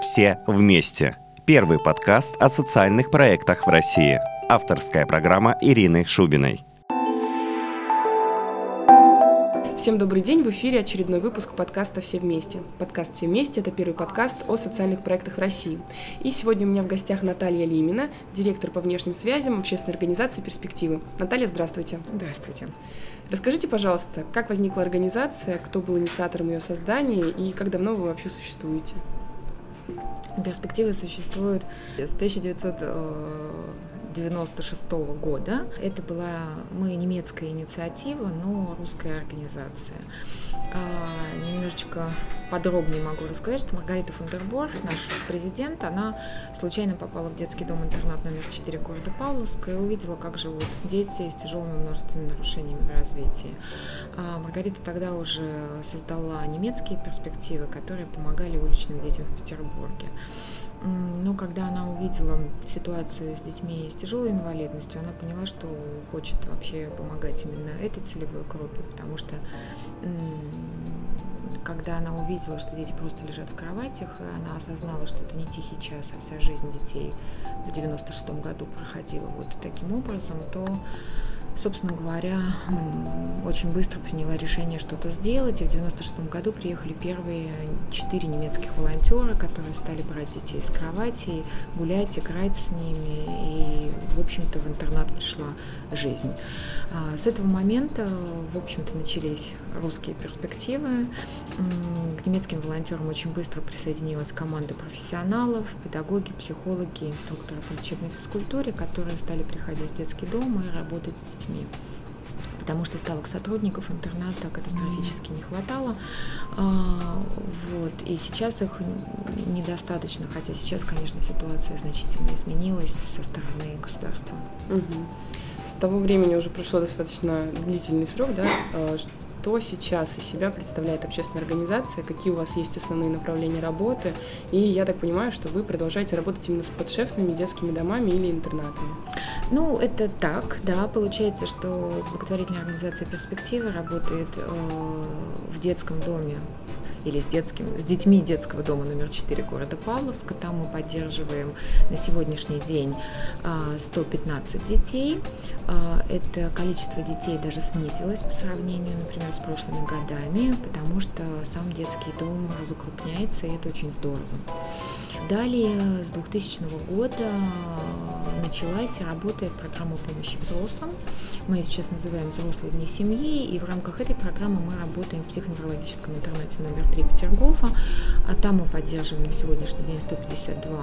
«Все вместе». Первый подкаст о социальных проектах в России. Авторская программа Ирины Шубиной. Всем добрый день, в эфире очередной выпуск подкаста «Все вместе». Подкаст «Все вместе» — это первый подкаст о социальных проектах в России. И сегодня у меня в гостях Наталья Лимина, директор по внешним связям общественной организации «Перспективы». Наталья, здравствуйте. Здравствуйте. Расскажите, пожалуйста, как возникла организация, кто был инициатором ее создания и как давно вы вообще существуете? «Перспективы» существует с 1996 года. Это была немецкая инициатива, но русская организация. Немножечко подробнее могу рассказать, что Маргарита Фунтерборф, наш президент, она случайно попала в детский дом-интернат номер 4 города Павловска и увидела, как живут дети с тяжелыми множественными нарушениями в развитии. Маргарита тогда уже создала немецкие перспективы, которые помогали уличным детям в Петербурге. Но когда она увидела ситуацию с детьми с тяжелой инвалидностью, она поняла, что хочет вообще помогать именно этой целевой группе, потому что когда она увидела, что дети просто лежат в кроватях, она осознала, что это не тихий час, а вся жизнь детей в 96-м году проходила вот таким образом, то, собственно говоря, очень быстро приняла решение что-то сделать, и в 96-м году приехали первые 4 немецких волонтера, которые стали брать детей с кровати, гулять, играть с ними, и, в общем-то, в интернат пришла жизнь. С этого момента, в общем-то, начались русские перспективы. К немецким волонтерам очень быстро присоединилась команда профессионалов, педагоги, психологи, инструкторы по лечебной физкультуре, которые стали приходить в детский дом и работать с детьми. Потому что ставок сотрудников интерната катастрофически не хватало. И сейчас их недостаточно, хотя сейчас, конечно, ситуация значительно изменилась со стороны государства. Угу. С того времени уже прошло достаточно длительный срок, да? Что сейчас из себя представляет общественная организация, какие у вас есть основные направления работы, и я так понимаю, что вы продолжаете работать именно с подшефными детскими домами или интернатами. Это так, да, получается, что благотворительная организация «Перспективы» работает в детском доме или с детьми детского дома номер 4 города Павловска. Там мы поддерживаем на сегодняшний день 115 детей. Это количество детей даже снизилось по сравнению, например, с прошлыми годами, потому что сам детский дом разукрупняется, и это очень здорово. Далее, с 2000 года началась и работает программа помощи взрослым. Мы ее сейчас называем «Взрослые вне семьи», и в рамках этой программы мы работаем в психоневрологическом интернате номер 3 Петергофа. А там мы поддерживаем на сегодняшний день 152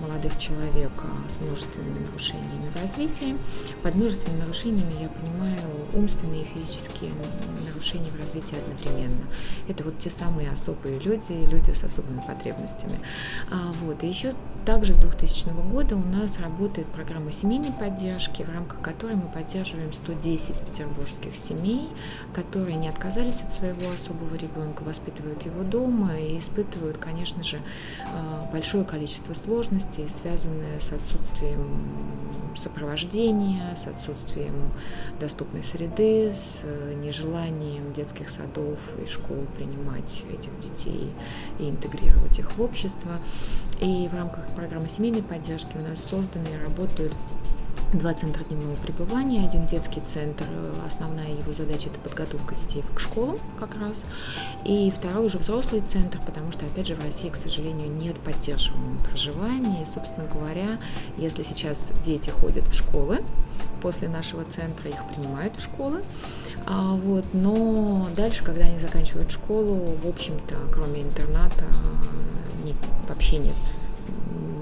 молодых человека с множественными нарушениями в развитии. Под множественными нарушениями я понимаю умственные и физические нарушения в развитии одновременно. Это те самые особые люди с особыми потребностями. И еще также с 2000 года у нас работает программа семейной поддержки, в рамках которой мы поддерживаем 110 петербургских семей, которые не отказались от своего особого ребенка, воспитывают его дома и испытывают, конечно же, большое количество сложностей, связанные с отсутствием сопровождения, с отсутствием доступной среды, с нежеланием детских садов и школ принимать этих детей и интегрировать их в общество. И в рамках программы семейной поддержки у нас созданы и работают 2 центра дневного пребывания, 1 детский центр, основная его задача – это подготовка детей к школам как раз, и 2 уже взрослый центр, потому что, опять же, в России, к сожалению, нет поддерживаемого проживания, и, собственно говоря, если сейчас дети ходят в школы, после нашего центра их принимают в школы, но дальше, когда они заканчивают школу, в общем-то, кроме интерната, вообще нет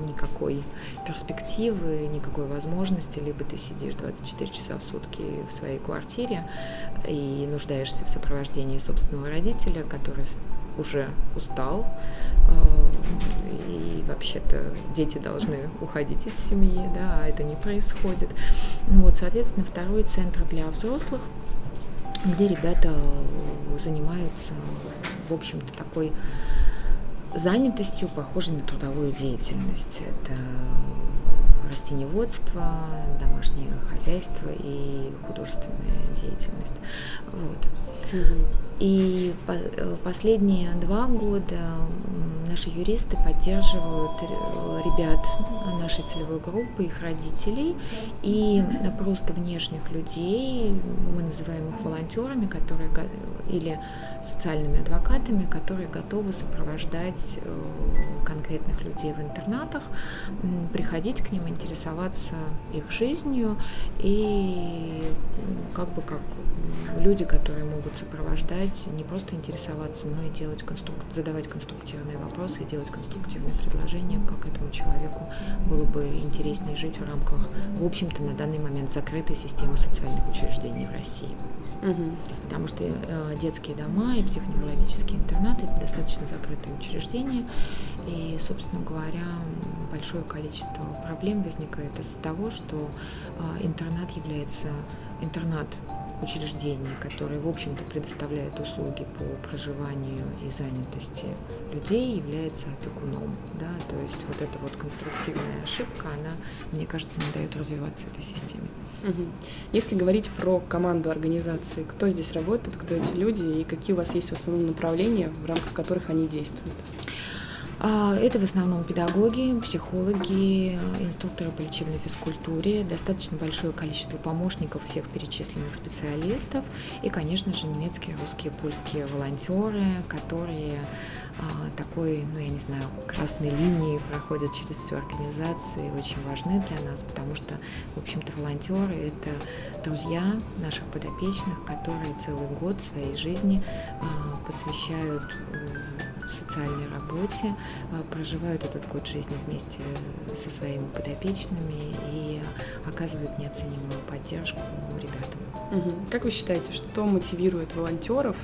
никакой перспективы, никакой возможности, либо ты сидишь 24 часа в сутки в своей квартире и нуждаешься в сопровождении собственного родителя, который уже устал, и вообще-то дети должны уходить из семьи, да, а это не происходит. Соответственно, 2 центр для взрослых, где ребята занимаются, в общем-то, такой занятостью, похожей на трудовую деятельность. Это растениеводство, домашнее хозяйство и художественная деятельность. И последние 2 года Наши юристы поддерживают ребят нашей целевой группы, их родителей и просто внешних людей, мы называем их волонтерами, которые, или социальными адвокатами, которые готовы сопровождать конкретных людей в интернатах, приходить к ним, интересоваться их жизнью и как люди, которые могут сопровождать, не просто интересоваться, но и задавать конструктивные вопросы и делать конструктивные предложения, как этому человеку было бы интереснее жить в рамках, в общем-то, на данный момент закрытой системы социальных учреждений в России. Потому что детские дома и психоневрологические интернаты – это достаточно закрытые учреждения, и, собственно говоря, большое количество проблем возникает из-за того, что интернат учреждений, которые, в общем-то, предоставляют услуги по проживанию и занятости людей, является опекуном. Да? То есть вот эта вот конструктивная ошибка, она, мне кажется, не дает развиваться этой системе. Если говорить про команду организации, кто здесь работает, кто эти люди и какие у вас есть в основном направления, в рамках которых они действуют? Это в основном педагоги, психологи, инструкторы по лечебной физкультуре, достаточно большое количество помощников всех перечисленных специалистов и, конечно же, немецкие, русские, польские волонтеры, которые такой, ну я не знаю, красной линии проходят через всю организацию и очень важны для нас, потому что, в общем-то, волонтеры – это друзья наших подопечных, которые целый год своей жизни посвящают социальной работе, проживают этот год жизни вместе со своими подопечными и оказывают неоценимую поддержку ребятам. Как вы считаете, что мотивирует волонтеров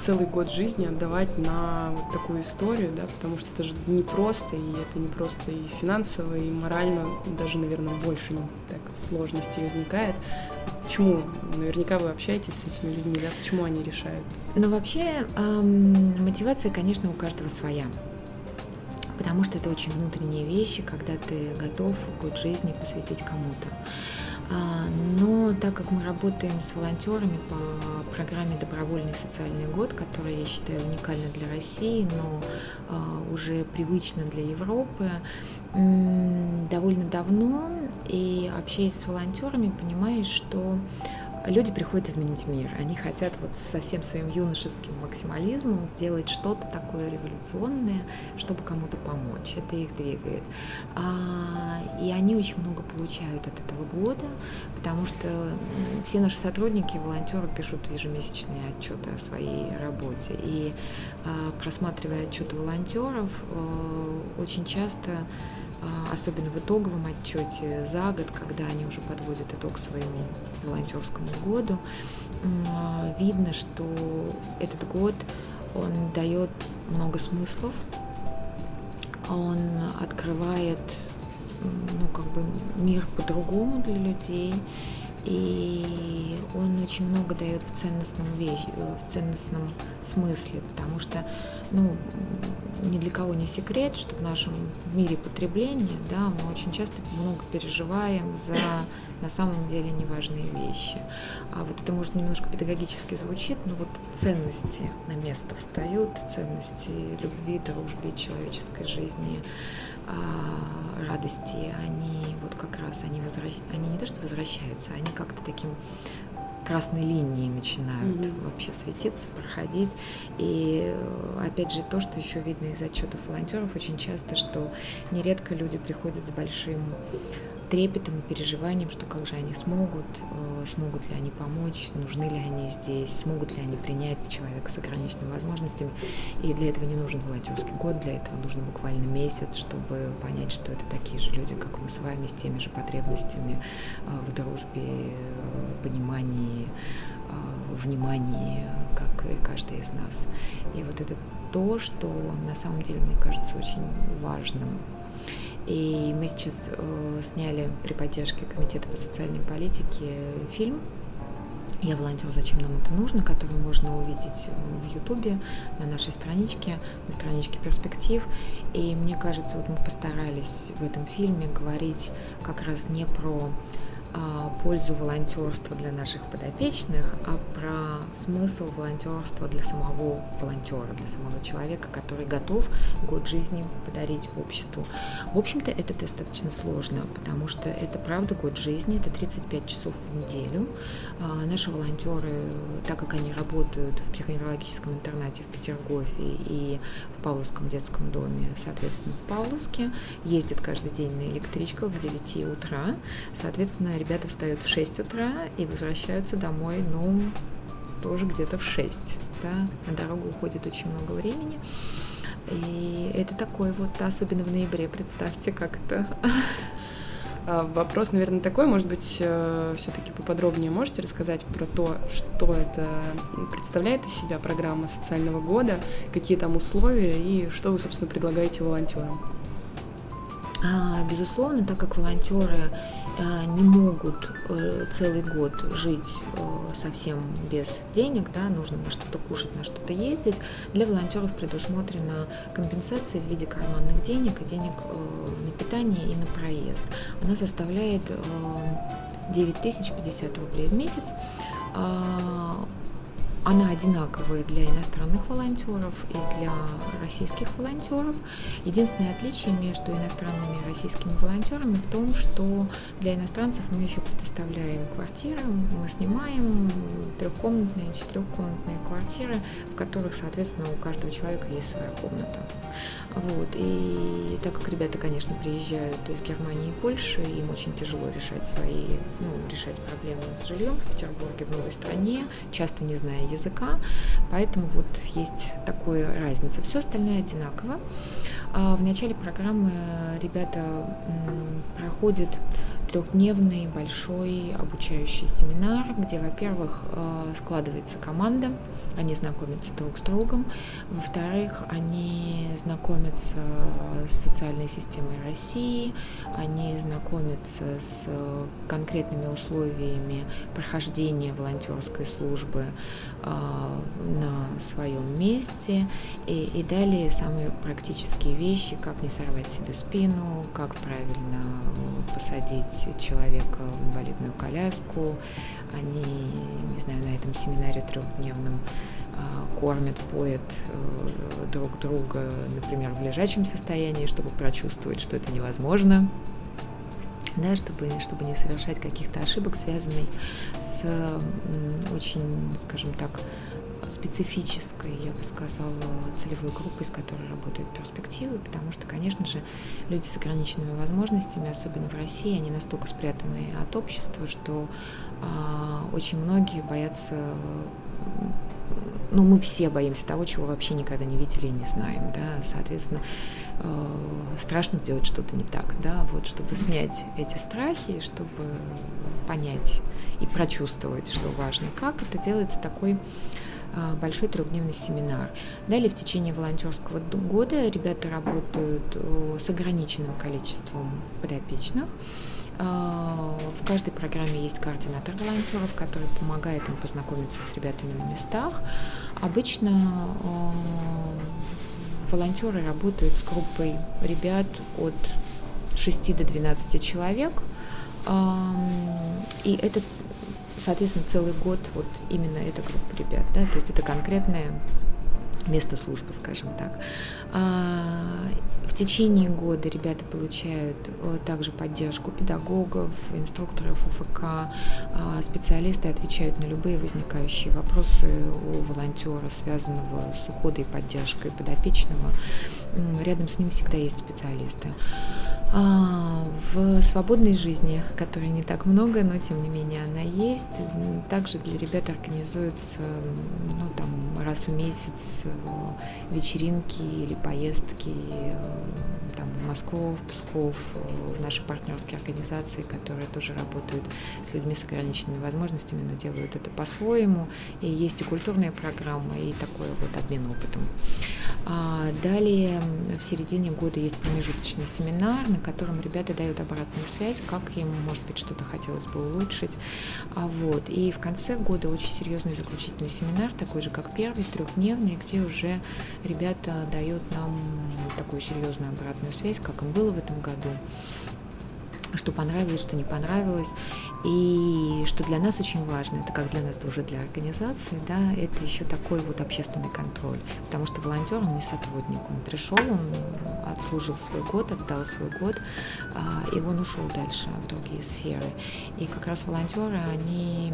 целый год жизни отдавать на вот такую историю, да, потому что это же непросто, и это непросто и финансово, и морально, даже, наверное, больше так сложностей возникает. Почему? Наверняка вы общаетесь с этими людьми, да? Почему они решают? Ну, вообще, мотивация, конечно, у каждого своя. Потому что это очень внутренние вещи, когда ты готов год жизни посвятить кому-то. Но так как мы работаем с волонтерами по программе «Добровольный социальный год», которая, я считаю, уникальна для России, но уже привычна для Европы, довольно давно, и общаясь с волонтерами, понимаешь, что люди приходят изменить мир. Они хотят вот со всем своим юношеским максимализмом сделать что-то такое революционное, чтобы кому-то помочь. Это их двигает. И они очень много получают от этого года, потому что все наши сотрудники и волонтеры пишут ежемесячные отчеты о своей работе. И просматривая отчеты волонтеров, очень часто, особенно в итоговом отчете за год, когда они уже подводят итог своему волонтерскому году, видно, что этот год, он дает много смыслов, он открывает, ну, как бы мир по-другому для людей, и он очень много дает в ценностном смысле, потому что, ну, ни для кого не секрет, что в нашем мире потребления, да, мы очень часто много переживаем за на самом деле неважные вещи. А вот это, может, немножко педагогически звучит, но вот ценности на место встают, ценности любви, дружбы, человеческой жизни, радости, они вот как раз, они не то что возвращаются, они как-то таким красной линией начинают вообще светиться, проходить. И опять же то, что еще видно из отчетов волонтеров очень часто, что нередко люди приходят с большим трепетом и переживанием, что как же они смогут ли они помочь, нужны ли они здесь, смогут ли они принять человека с ограниченными возможностями. И для этого не нужен волонтерский год, для этого нужен буквально месяц, чтобы понять, что это такие же люди, как мы с вами, с теми же потребностями в дружбе, понимании, внимании, как и каждый из нас. И вот это то, что на самом деле, мне кажется, очень важным. И мы сейчас сняли при поддержке Комитета по социальной политике фильм «Я волонтер, зачем нам это нужно», который можно увидеть в Ютубе, на нашей страничке, на страничке «Перспектив». И мне кажется, вот мы постарались в этом фильме говорить как раз не про пользу волонтерства для наших подопечных, а про смысл волонтерства для самого волонтера, для самого человека, который готов год жизни подарить обществу. В общем-то, это достаточно сложно, потому что это, правда, год жизни, это 35 часов в неделю. Наши волонтеры, так как они работают в психоневрологическом интернате в Петергофе и в Павловском детском доме, соответственно, в Павловске, ездят каждый день на электричках к 9 утра, соответственно, ребята встают в 6 утра и возвращаются домой, ну, тоже где-то в 6, да? На дорогу уходит очень много времени. И это такой вот, особенно в ноябре, представьте, как это. Вопрос, наверное, такой, может быть, все-таки поподробнее можете рассказать про то, что это представляет из себя программа социального года, какие там условия и что вы, собственно, предлагаете волонтерам? Безусловно, так как волонтеры не могут целый год жить совсем без денег, да, нужно на что-то кушать, на что-то ездить, для волонтеров предусмотрена компенсация в виде карманных денег и денег на питание и на проезд. Она составляет 9050 рублей в месяц. Она одинаковая для иностранных волонтеров и для российских волонтеров. Единственное отличие между иностранными и российскими волонтерами в том, что для иностранцев мы еще предоставляем квартиры, мы снимаем трехкомнатные, четырехкомнатные квартиры, в которых, соответственно, у каждого человека есть своя комната. Вот. И так как ребята, конечно, приезжают из Германии и Польши, им очень тяжело решать проблемы с жильем в Петербурге, в новой стране, часто не зная языка, поэтому вот есть такая разница. Все остальное одинаково. В начале программы ребята проходят трехдневный большой обучающий семинар, где, во-первых, складывается команда, они знакомятся друг с другом, во-вторых, они знакомятся с социальной системой России, они знакомятся с конкретными условиями прохождения волонтерской службы на своем месте и далее самые практические вещи, как не сорвать себе спину, как правильно посадить человека в инвалидную коляску. Они, не знаю, на этом семинаре трехдневном кормят, поят друг друга, например, в лежачем состоянии, чтобы прочувствовать, что это невозможно. Да, чтобы не совершать каких-то ошибок, связанных с очень, скажем так, специфической, я бы сказала, целевой группой, с которой работают перспективы, потому что, конечно же, люди с ограниченными возможностями, особенно в России, они настолько спрятаны от общества, что очень многие боятся. Ну, мы все боимся того, чего вообще никогда не видели и не знаем, да, соответственно, страшно сделать что-то не так, да, вот, чтобы снять эти страхи, чтобы понять и прочувствовать, что важно, как это делается, такой большой трехдневный семинар. Далее в течение волонтерского года ребята работают с ограниченным количеством подопечных. В каждой программе есть координатор волонтеров, который помогает им познакомиться с ребятами на местах. Обычно волонтеры работают с группой ребят от 6 до 12 человек, и это, соответственно, целый год вот именно эта группа ребят, да, то есть это конкретное место службы, скажем так. В течение года ребята получают также поддержку педагогов, инструкторов ОФК, специалисты отвечают на любые возникающие вопросы у волонтера, связанного с уходом и поддержкой подопечного. Рядом с ним всегда есть специалисты. В свободной жизни, которой не так много, но тем не менее она есть, также для ребят организуются раз в месяц вечеринки или поездки в Москву, в Псков, в наши партнерские организации, которые тоже работают с людьми с ограниченными возможностями, но делают это по-своему. И есть и культурные программы, и такой вот обмен опытом. Далее в середине года есть промежуточный семинар, на котором ребята дают обратную связь, как им, может быть, что-то хотелось бы улучшить. Вот. И в конце года очень серьезный заключительный семинар, такой же, как первый, трехдневный, где уже ребята дают нам такую серьезную обратную связь, как им было в этом году, что понравилось, что не понравилось. И что для нас очень важно, это как для нас, тоже для организации, да, это еще такой вот общественный контроль. Потому что волонтер, он не сотрудник, он пришел, он отслужил свой год, отдал свой год, и он ушел дальше в другие сферы. И как раз волонтеры, они,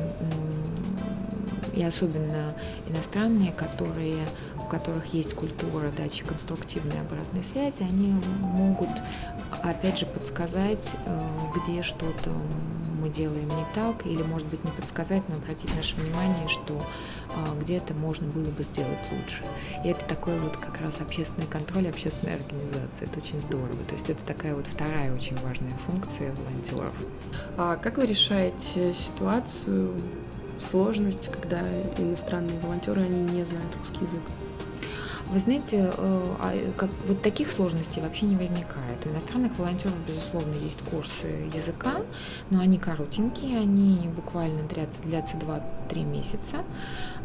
и особенно иностранные, у которых есть культура дачи конструктивной обратной связи, они могут, опять же, подсказать, где что-то мы делаем не так, или, может быть, не подсказать, но обратить наше внимание, что где-то можно было бы сделать лучше. И это такой вот как раз общественный контроль, общественная организация. Это очень здорово. То есть это такая вот вторая очень важная функция волонтеров. А как вы решаете ситуацию, сложность, когда иностранные волонтеры, они не знают русский язык? Вы знаете, вот таких сложностей вообще не возникает. У иностранных волонтеров, безусловно, есть курсы языка, но они коротенькие, они буквально длятся 2-3 месяца.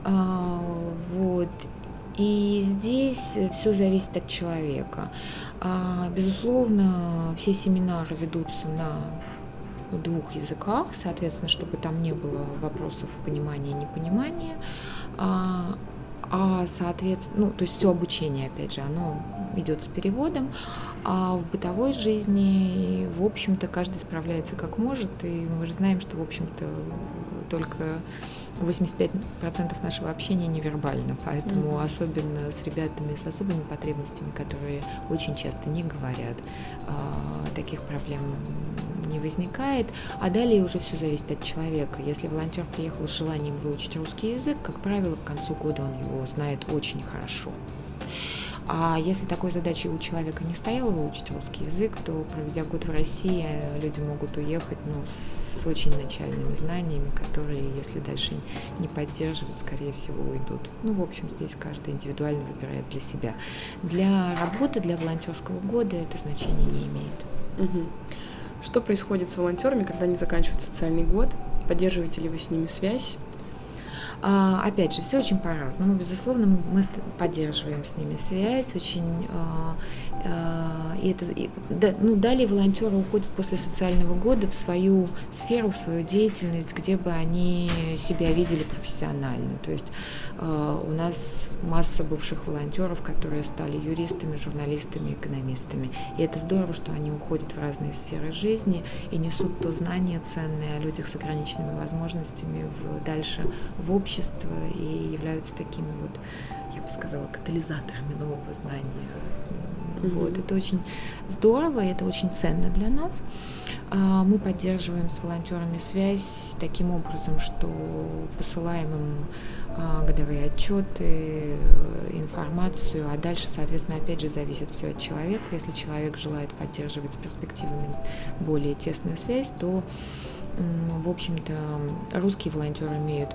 Вот. И здесь все зависит от человека. Безусловно, все семинары ведутся на двух языках, соответственно, чтобы там не было вопросов понимания и непонимания. Соответственно, то есть все обучение, опять же, оно идет с переводом, а в бытовой жизни, в общем-то, каждый справляется как может, и мы же знаем, что, в общем-то, только 85% нашего общения невербально, поэтому особенно с ребятами с особыми потребностями, которые очень часто не говорят, таких проблем не возникает, а далее уже все зависит от человека. Если волонтер приехал с желанием выучить русский язык, как правило, к концу года он его знает очень хорошо. А если такой задачей у человека не стояло выучить русский язык, то, проведя год в России, люди могут уехать, с очень начальными знаниями, которые, если дальше не поддерживать, скорее всего, уйдут. В общем, здесь каждый индивидуально выбирает для себя. Для работы, для волонтерского года это значения не имеет. Что происходит с волонтерами, когда они заканчивают социальный год? Поддерживаете ли вы с ними связь? Опять же, все очень по-разному. Безусловно, мы поддерживаем с ними связь. Далее волонтеры уходят после социального года в свою сферу, в свою деятельность, где бы они себя видели профессионально. То есть у нас масса бывших волонтеров, которые стали юристами, журналистами, экономистами. И это здорово, что они уходят в разные сферы жизни и несут то знание ценное о людях с ограниченными возможностями дальше в общество и являются такими вот, я бы сказала, катализаторами нового знания. Это очень здорово, и это очень ценно для нас. Мы поддерживаем с волонтерами связь таким образом, что посылаем им годовые отчеты, информацию, а дальше, соответственно, опять же, зависит все от человека. Если человек желает поддерживать с перспективами более тесную связь, то, в общем-то, русские волонтеры имеют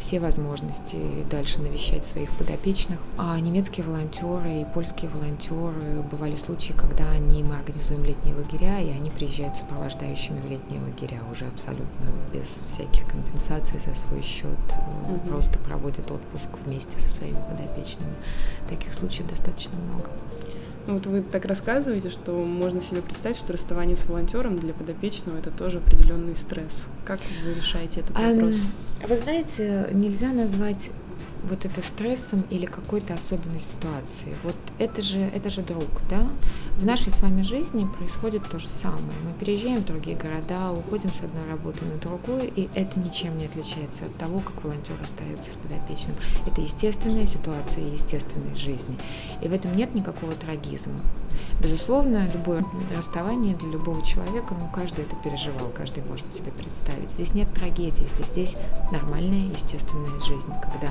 все возможности дальше навещать своих подопечных. А немецкие волонтеры и польские волонтеры, бывали случаи, когда мы организуем летние лагеря, и они приезжают сопровождающими в летние лагеря уже абсолютно без всяких компенсаций за свой счет, просто проводят отпуск вместе со своими подопечными. Таких случаев достаточно много. Вот вы так рассказываете, что можно себе представить, что расставание с волонтером для подопечного – это тоже определенный стресс. Как вы решаете этот вопрос? Вы знаете, нельзя назвать вот это стрессом или какой-то особенной ситуацией. Вот это же друг, да? В нашей с вами жизни происходит то же самое. Мы переезжаем в другие города, уходим с одной работы на другую, и это ничем не отличается от того, как волонтер остается с подопечным. Это естественная ситуация естественной жизни. И в этом нет никакого трагизма. Безусловно, любое расставание для любого человека, каждый это переживал, каждый может себе представить. Здесь нет трагедии, здесь нормальная естественная жизнь, когда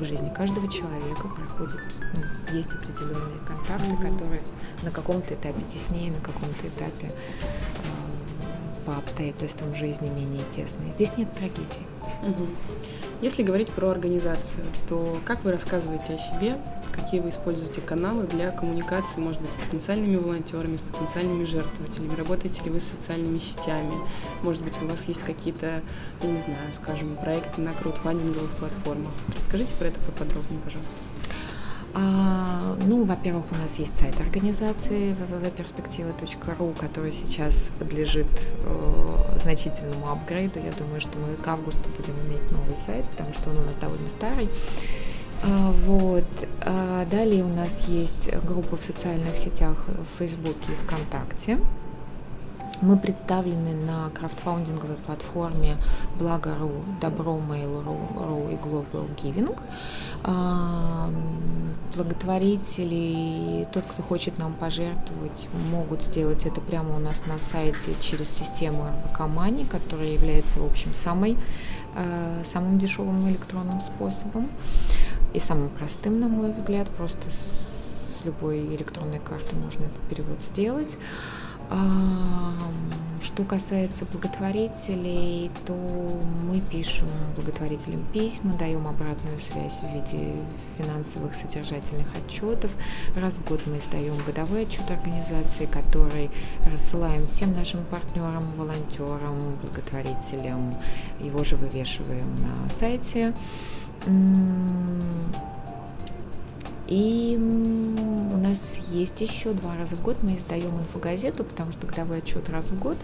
в жизни каждого человека проходит, есть определенные контакты, которые на каком-то этапе теснее, на каком-то этапе по обстоятельствам жизни менее тесные. Здесь нет трагедии. Если говорить про организацию, то как вы рассказываете о себе, какие вы используете каналы для коммуникации, может быть, с потенциальными волонтерами, с потенциальными жертвователями, работаете ли вы с социальными сетями, может быть, у вас есть какие-то, проекты на краудфандинговых платформах. Расскажите про это поподробнее, пожалуйста. Ну, во-первых, у нас есть сайт организации www.perspectiva.ru, который сейчас подлежит значительному апгрейду. Я думаю, что мы к августу будем иметь новый сайт, потому что он у нас довольно старый. Вот. Далее у нас есть группа в социальных сетях в Фейсбуке и ВКонтакте. Мы представлены на краудфандинговой платформе Благо.ру, Добро, Mail.ru и Global Giving. Благотворители и тот, кто хочет нам пожертвовать, могут сделать это прямо у нас на сайте через систему РБК Мани, которая является, в общем, самым дешевым электронным способом и самым простым, на мой взгляд. Просто с любой электронной карты можно этот перевод сделать. Что касается благотворителей, то мы пишем благотворителям письма, даем обратную связь в виде финансовых содержательных отчетов. Раз в год мы издаем годовой отчет организации, который рассылаем всем нашим партнерам, волонтерам, благотворителям. Его же вывешиваем на сайте. И у нас есть еще 2 раза в год мы издаем инфогазету, потому что годовой отчет раз в год.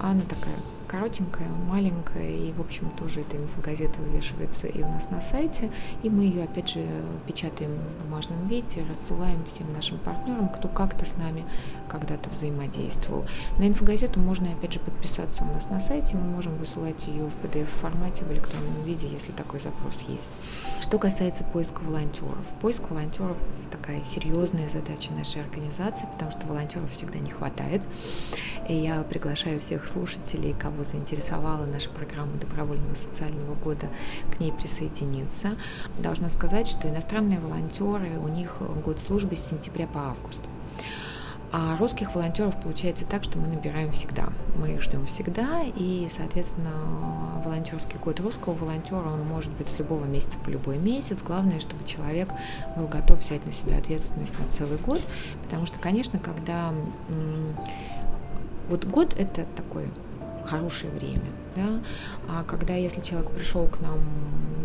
Она такая коротенькая, маленькая, и, в общем, тоже эта инфогазета вывешивается и у нас на сайте. И мы ее, опять же, печатаем в бумажном виде, рассылаем всем нашим партнерам, кто как-то с нами когда-то взаимодействовал. На инфогазету можно, опять же, подписаться у нас на сайте. Мы можем высылать ее в PDF-формате, в электронном виде, если такой запрос есть. Что касается поиска волонтеров. Поиск волонтеров – такая серьезная задача нашей организации, потому что волонтеров всегда не хватает. И я приглашаю всех слушателей, кого заинтересовала наша программа добровольного социального года, к ней присоединиться. Должна сказать, что иностранные волонтеры, у них год службы с сентября по август. А русских волонтеров получается так, что мы набираем всегда. Мы их ждем всегда, и, соответственно, волонтерский год русского волонтера, он может быть с любого месяца по любой месяц. Главное, чтобы человек был готов взять на себя ответственность на целый год, потому что, конечно, когда... Вот год – это такое хорошее время, да, а когда, если человек пришел к нам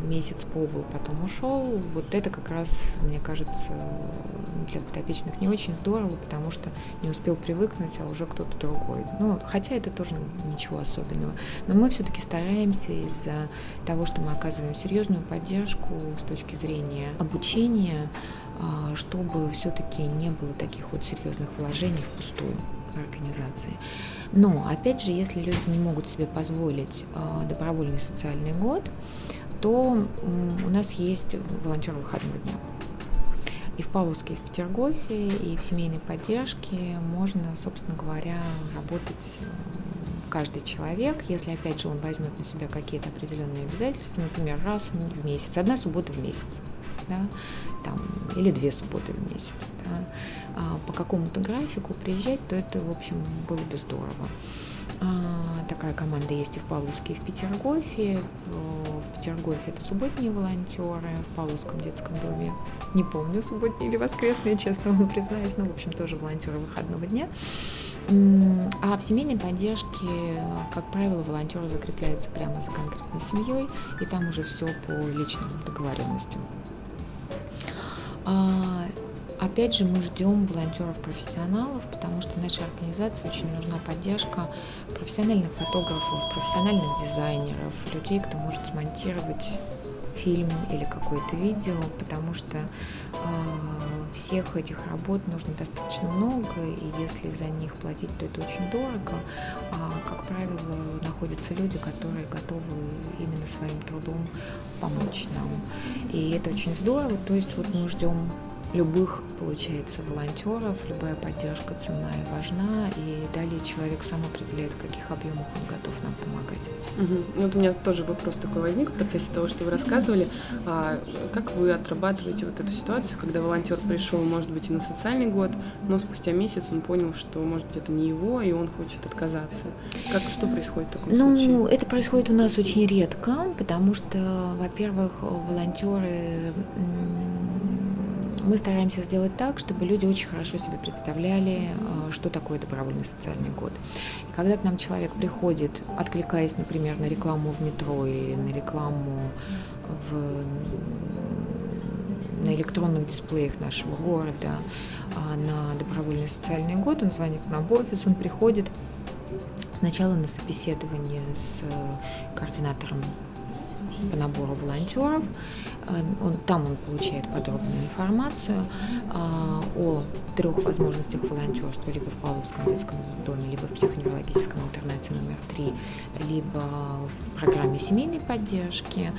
месяц, побыл, потом ушел, вот это как раз, мне кажется, для подопечных не очень здорово, потому что не успел привыкнуть, а уже кто-то другой. Ну, хотя это тоже ничего особенного. Но мы все-таки стараемся из-за того, что мы оказываем серьезную поддержку с точки зрения обучения, чтобы все-таки не было таких вот серьезных вложений впустую организации. Но, опять же, если люди не могут себе позволить добровольный социальный год, то у нас есть волонтер выходного дня. И в Павловске, и в Петергофе, и в семейной поддержке можно, собственно говоря, работать каждый человек, если, опять же, он возьмет на себя какие-то определенные обязательства, например, раз в месяц, 1 суббота в месяц, да, там, или 2 субботы в месяц, да, по какому-то графику приезжать, то это, в общем, было бы здорово. Такая команда есть и в Павловске, и в Петергофе. В Петергофе это субботние волонтеры, в Павловском детском доме, не помню, субботние или воскресные, честно вам признаюсь, но, в общем, тоже волонтеры выходного дня. А в семейной поддержке, как правило, волонтеры закрепляются прямо за конкретной семьей, и там уже все по личным договоренностям. Опять же, мы ждем волонтеров-профессионалов, потому что нашей организации очень нужна поддержка профессиональных фотографов, профессиональных дизайнеров, людей, кто может смонтировать фильм или какое-то видео, потому что всех этих работ нужно достаточно много, и если за них платить, то это очень дорого. Как правило, находятся люди, которые готовы именно своим трудом помочь нам. И это очень здорово. То есть вот мы ждем любых, получается, волонтеров, любая поддержка ценна и важна, и далее человек сам определяет, в каких объемах он готов нам помогать. Угу. Вот у меня тоже вопрос такой возник в процессе того, что вы рассказывали. Как вы отрабатываете вот эту ситуацию, когда волонтер пришел, может быть, и на социальный год, но спустя месяц он понял, что, может быть, это не его, и он хочет отказаться? Как, что происходит в таком случае? Ну, это происходит у нас очень редко, потому что, во-первых, волонтеры... Мы стараемся сделать так, чтобы люди очень хорошо себе представляли, что такое добровольный социальный год. И когда к нам человек приходит, откликаясь, например, на рекламу в метро или на рекламу в на электронных дисплеях нашего города на добровольный социальный год. Он звонит нам в офис, он приходит сначала на собеседование с координатором по набору волонтеров. Там он получает подробную информацию о трех возможностях волонтерства: либо в Павловском детском доме, либо в психоневрологическом интернате номер 3, либо в программе семейной поддержки.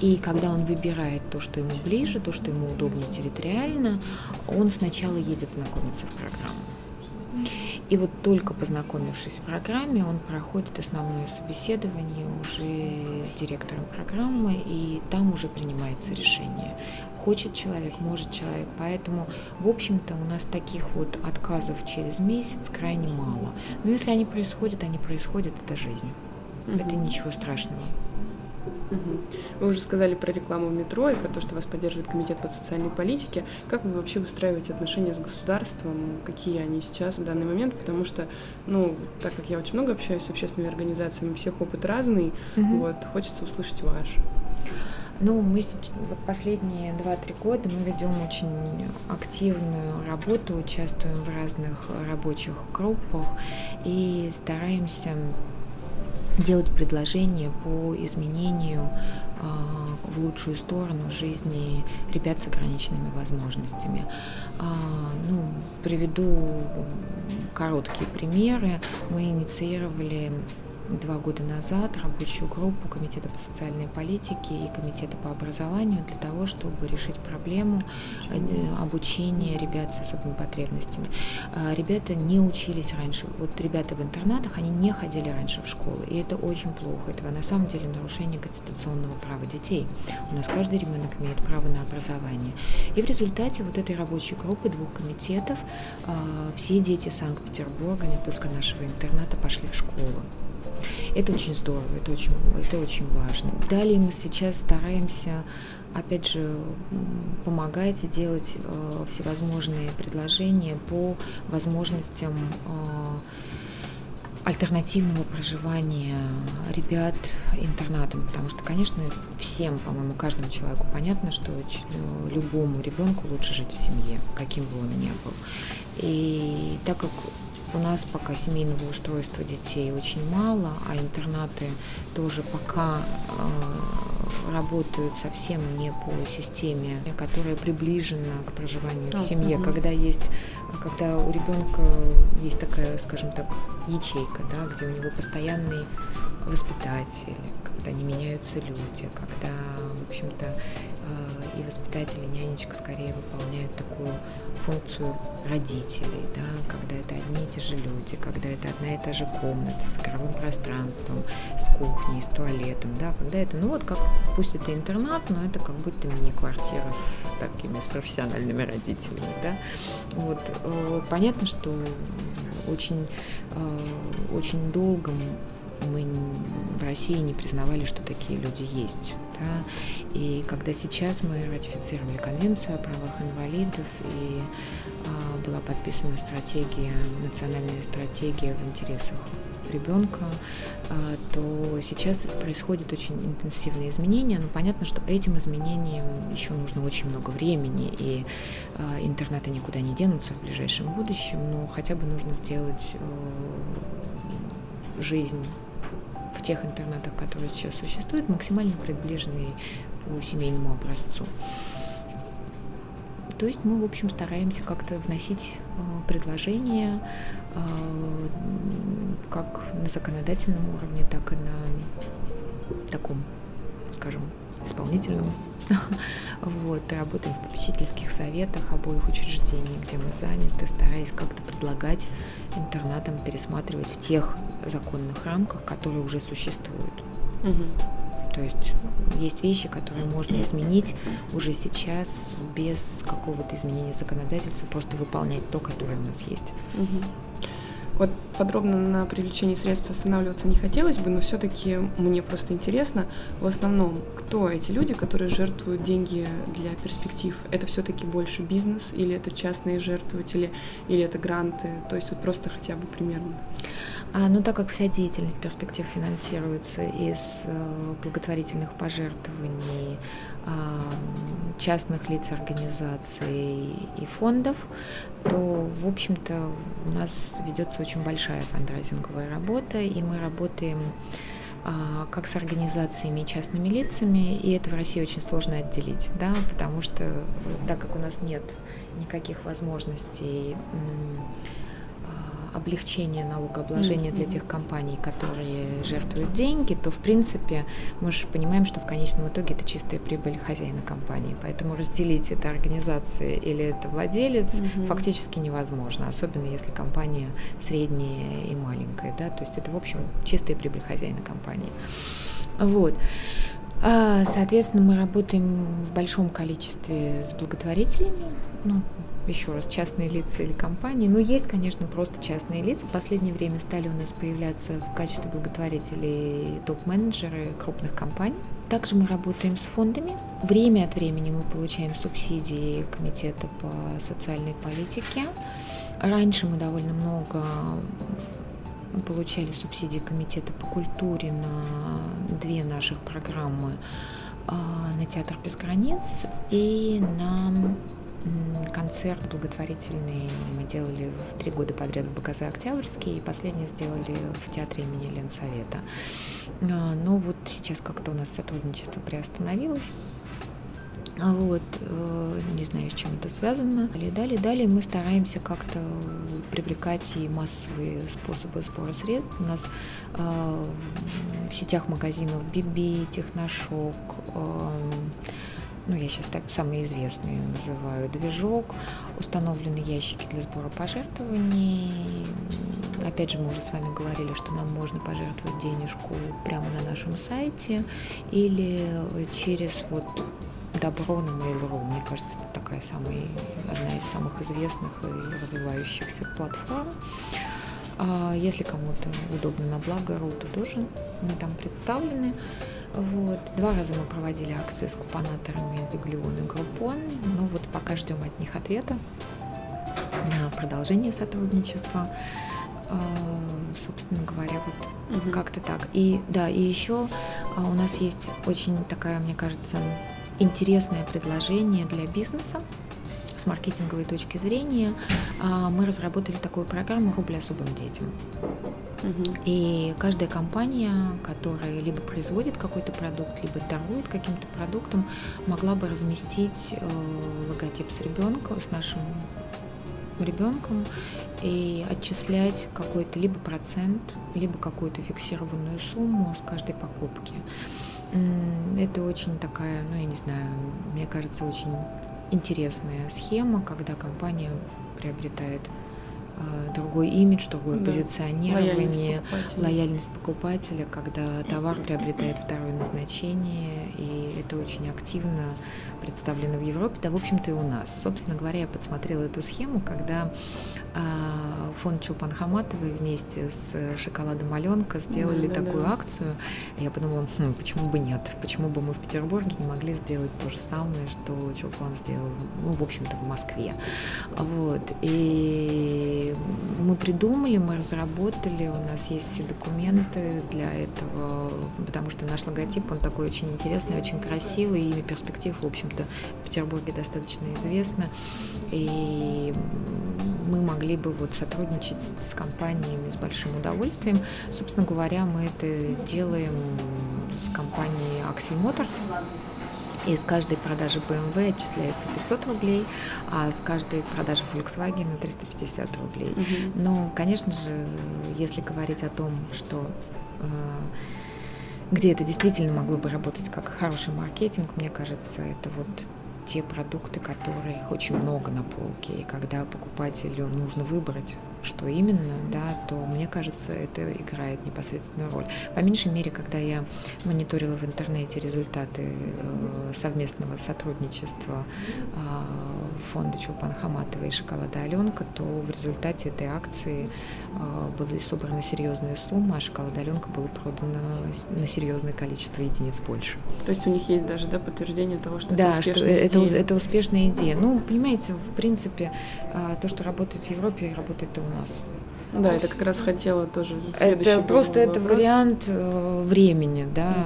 И когда он выбирает то, что ему ближе, то, что ему удобнее территориально, он сначала едет знакомиться в программу. И вот только познакомившись с программой, он проходит основное собеседование уже с директором программы, и там уже принимается решение. Хочет человек, может человек. Поэтому, в общем-то, у нас таких вот отказов через месяц крайне мало. Но если они происходят, это жизнь. Это ничего страшного. Вы уже сказали про рекламу в метро и про то, что вас поддерживает комитет по социальной политике. Как вы вообще выстраиваете отношения с государством? Какие они сейчас в данный момент? Потому что, так как я очень много общаюсь с общественными организациями, всех опыт разный, хочется услышать ваш. Мы последние 2-3 года мы ведем очень активную работу, участвуем в разных рабочих группах и стараемся делать предложения по изменению в лучшую сторону жизни ребят с ограниченными возможностями. Приведу короткие примеры. Мы инициировали 2 года назад рабочую группу Комитета по социальной политике и Комитета по образованию для того, чтобы решить проблему обучения ребят с особыми потребностями. Ребята не учились раньше. Ребята в интернатах, они не ходили раньше в школу, и это очень плохо. Это на самом деле нарушение конституционного права детей. У нас каждый ребенок имеет право на образование. И в результате этой рабочей группы 2 комитетов все дети Санкт-Петербурга, не только нашего интерната, пошли в школу. Это очень здорово, это очень важно. Далее мы сейчас стараемся, опять же, помогать и делать всевозможные предложения по возможностям альтернативного проживания ребят интернатом, потому что, конечно, всем, по-моему, каждому человеку понятно, что любому ребенку лучше жить в семье, каким бы он ни был. И так как у нас пока семейного устройства детей очень мало, а интернаты тоже пока работают совсем не по системе, которая приближена к проживанию в семье, когда у ребенка есть такая, скажем так, ячейка, где у него постоянный воспитатель, когда не меняются люди, когда, в общем-то, и воспитатели, и нянечка скорее выполняют такую функцию родителей, когда это одни и те же люди, когда это одна и та же комната с игровым пространством, с кухней, с туалетом, когда это, пусть это интернат, но это как будто мини-квартира с профессиональными родителями, Понятно, что очень долго мы в России не признавали, что такие люди есть. И когда сейчас мы ратифицировали Конвенцию о правах инвалидов, и была подписана национальная стратегия в интересах ребенка, то сейчас происходят очень интенсивные изменения, но понятно, что этим изменениям еще нужно очень много времени, и интернаты никуда не денутся в ближайшем будущем, но хотя бы нужно сделать жизнь в тех интернатах, которые сейчас существуют, максимально приближенные по семейному образцу. То есть мы, в общем, стараемся как-то вносить предложения как на законодательном уровне, так и на таком, скажем, исполнительном. Работаем в попечительских советах обоих учреждений, где мы заняты, стараясь как-то предлагать интернатам пересматривать в тех законных рамках, которые уже существуют. То есть есть вещи, которые можно изменить уже сейчас без какого-то изменения законодательства, просто выполнять то, которое у нас есть. Подробно на привлечении средств останавливаться не хотелось бы, но все-таки мне просто интересно, в основном, кто эти люди, которые жертвуют деньги для перспектив? Это все-таки больше бизнес, или это частные жертвователи, или это гранты? То есть просто хотя бы примерно. Так как вся деятельность перспектив финансируется из благотворительных пожертвований частных лиц, организаций и фондов, то, в общем-то, у нас ведется очень большая фандрайзинговая работа, и мы работаем как с организациями и частными лицами, и это в России очень сложно отделить, да, потому что, так как у нас нет никаких возможностей облегчение налогообложения для тех компаний, которые жертвуют деньги, то, в принципе, мы же понимаем, что в конечном итоге это чистая прибыль хозяина компании. Поэтому разделить это организация или это владелец фактически невозможно, особенно если компания средняя и маленькая, да, то есть это, в общем, чистая прибыль хозяина компании. Вот. Соответственно, мы работаем в большом количестве с благотворителями, еще раз, частные лица или компании. Но есть, конечно, просто частные лица. В последнее время стали у нас появляться в качестве благотворителей топ-менеджеры крупных компаний. Также мы работаем с фондами. Время от времени мы получаем субсидии Комитета по социальной политике. Раньше мы довольно много получали субсидии Комитета по культуре на две наших программы, на «Театр без границ» и на концерт благотворительный мы делали 3 года подряд в БКЗ Октябрьский, и последний сделали в театре имени Ленсовета. Но вот сейчас как-то у нас сотрудничество приостановилось. Вот, не знаю, с чем это связано. Далее мы стараемся как-то привлекать и массовые способы сбора средств. У нас в сетях магазинов Биби, Техношок, я сейчас так самые известные называю, «Движок», установлены ящики для сбора пожертвований. Опять же, мы уже с вами говорили, что нам можно пожертвовать денежку прямо на нашем сайте или через «Добро» на Mail.ru. Мне кажется, это одна из самых известных и развивающихся платформ. А если кому-то удобно на Благо.ру, то тоже мы там представлены. 2 раза мы проводили акции с купонаторами «Виглион» и «Группон». Пока ждем от них ответа на продолжение сотрудничества. Собственно говоря, как-то так. И да, и еще у нас есть очень такая, мне кажется, интересное предложение для бизнеса. С маркетинговой точки зрения мы разработали такую программу «Рубль особым детям». И каждая компания, которая либо производит какой-то продукт, либо торгует каким-то продуктом, могла бы разместить логотип с нашим ребенком и отчислять какой-то либо процент, либо какую-то фиксированную сумму с каждой покупки. Это очень такая, мне кажется, очень интересная схема, когда компания приобретает другой имидж, другое позиционирование, лояльность покупателя, когда товар приобретает второе назначение, и это очень активно представлено в Европе, да, в общем-то, и у нас. Собственно говоря, я подсмотрела эту схему, когда фонд Чулпан Хаматовой вместе с «Шоколадом Аленка» сделали такую акцию. Я подумала, почему бы нет, почему бы мы в Петербурге не могли сделать то же самое, что Чулпан сделал, в общем-то, в Москве. И мы придумали, мы разработали, у нас есть все документы для этого, потому что наш логотип, он такой очень интересный, очень красивый, и имя «Перспектив», в общем-то, в Петербурге достаточно известно, и мы могли бы сотрудничать с компаниями с большим удовольствием. Собственно говоря, мы это делаем с компанией «Аксель Моторс». И с каждой продажи BMW отчисляется 500 рублей, а с каждой продажи Volkswagen 350 рублей. Конечно же, если говорить о том, что где это действительно могло бы работать как хороший маркетинг, мне кажется, это те продукты, которых очень много на полке, и когда покупателю нужно выбрать, что именно, то, мне кажется, это играет непосредственную роль. По меньшей мере, когда я мониторила в интернете результаты совместного сотрудничества фонда Чулпан Хаматова и «Шоколада Аленка», то в результате этой акции была собрана серьезная сумма, а «Шоколада Аленка» было продано на серьезное количество единиц больше. То есть у них есть даже подтверждение того, что это успешная идея. Это успешная идея. Понимаете, в принципе, то, что работает в Европе, работает и у нас. Да, это как раз хотела тоже. Это просто это вариант времени, да.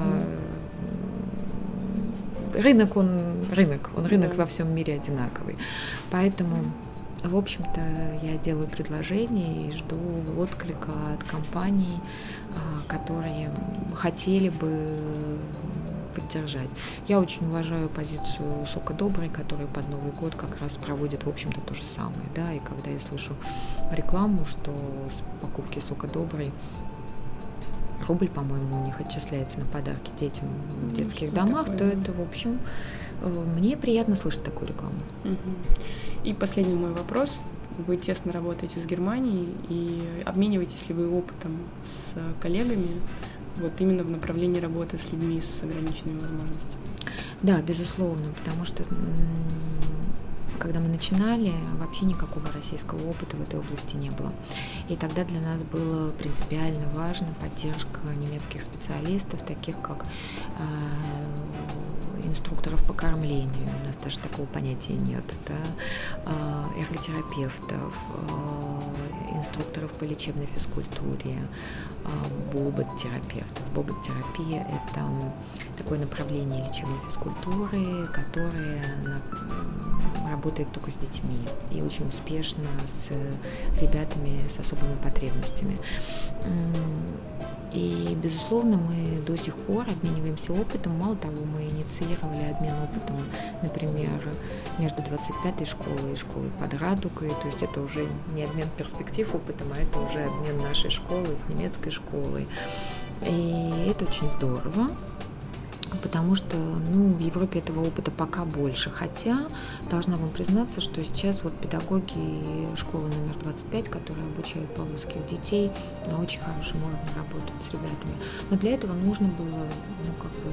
рынок, он рынок во всем мире одинаковый. Поэтому, в общем-то, я делаю предложение и жду отклика от компаний, которые хотели бы поддержать. Я очень уважаю позицию Сока доброй, которая под Новый год как раз проводит, в общем-то, то же самое. Да? И когда я слышу рекламу, что с покупки Сока доброй рубль, по-моему, у них отчисляется на подарки детям в детских домах, такое, то это, в общем, мне приятно слышать такую рекламу. И последний мой вопрос. Вы тесно работаете с Германией, и обмениваетесь ли вы опытом с коллегами вот именно в направлении работы с людьми с ограниченными возможностями? Да, безусловно, потому что когда мы начинали, вообще никакого российского опыта в этой области не было. И тогда для нас было принципиально важно поддержка немецких специалистов, таких как инструкторов по кормлению, у нас даже такого понятия нет, да? Эрготерапевтов, инструкторов по лечебной физкультуре, БОБОТ-терапевтов. БОБОТ-терапия – это такое направление лечебной физкультуры, которое работает только с детьми и очень успешно с ребятами с особыми потребностями. И, безусловно, мы до сих пор обмениваемся опытом. Мало того, мы инициировали обмен опытом, например, между 25-й школой и школой под Радугой. То есть это уже не обмен перспектив опытом, а это уже обмен нашей школы с немецкой школой. И это очень здорово, потому что, ну, в Европе этого опыта пока больше. Хотя, должна вам признаться, что сейчас вот педагоги школы номер 25, которые обучают павловских детей, на очень хорошем уровне работают с ребятами. Но для этого нужно было, ну, как бы,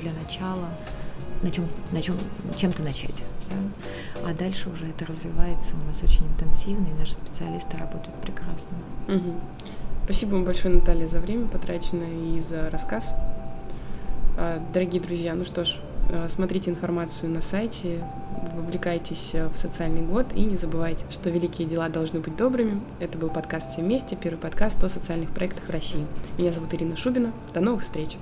для начала чем-то начать. Да? А дальше уже это развивается у нас очень интенсивно, и наши специалисты работают прекрасно. Угу. Спасибо вам большое, Наталья, за время потраченное и за рассказ. Дорогие друзья, ну что ж, смотрите информацию на сайте, вовлекайтесь в социальный год и не забывайте, что великие дела должны быть добрыми. Это был подкаст «Все вместе», первый подкаст о социальных проектах России. Меня зовут Ирина Шубина. До новых встреч!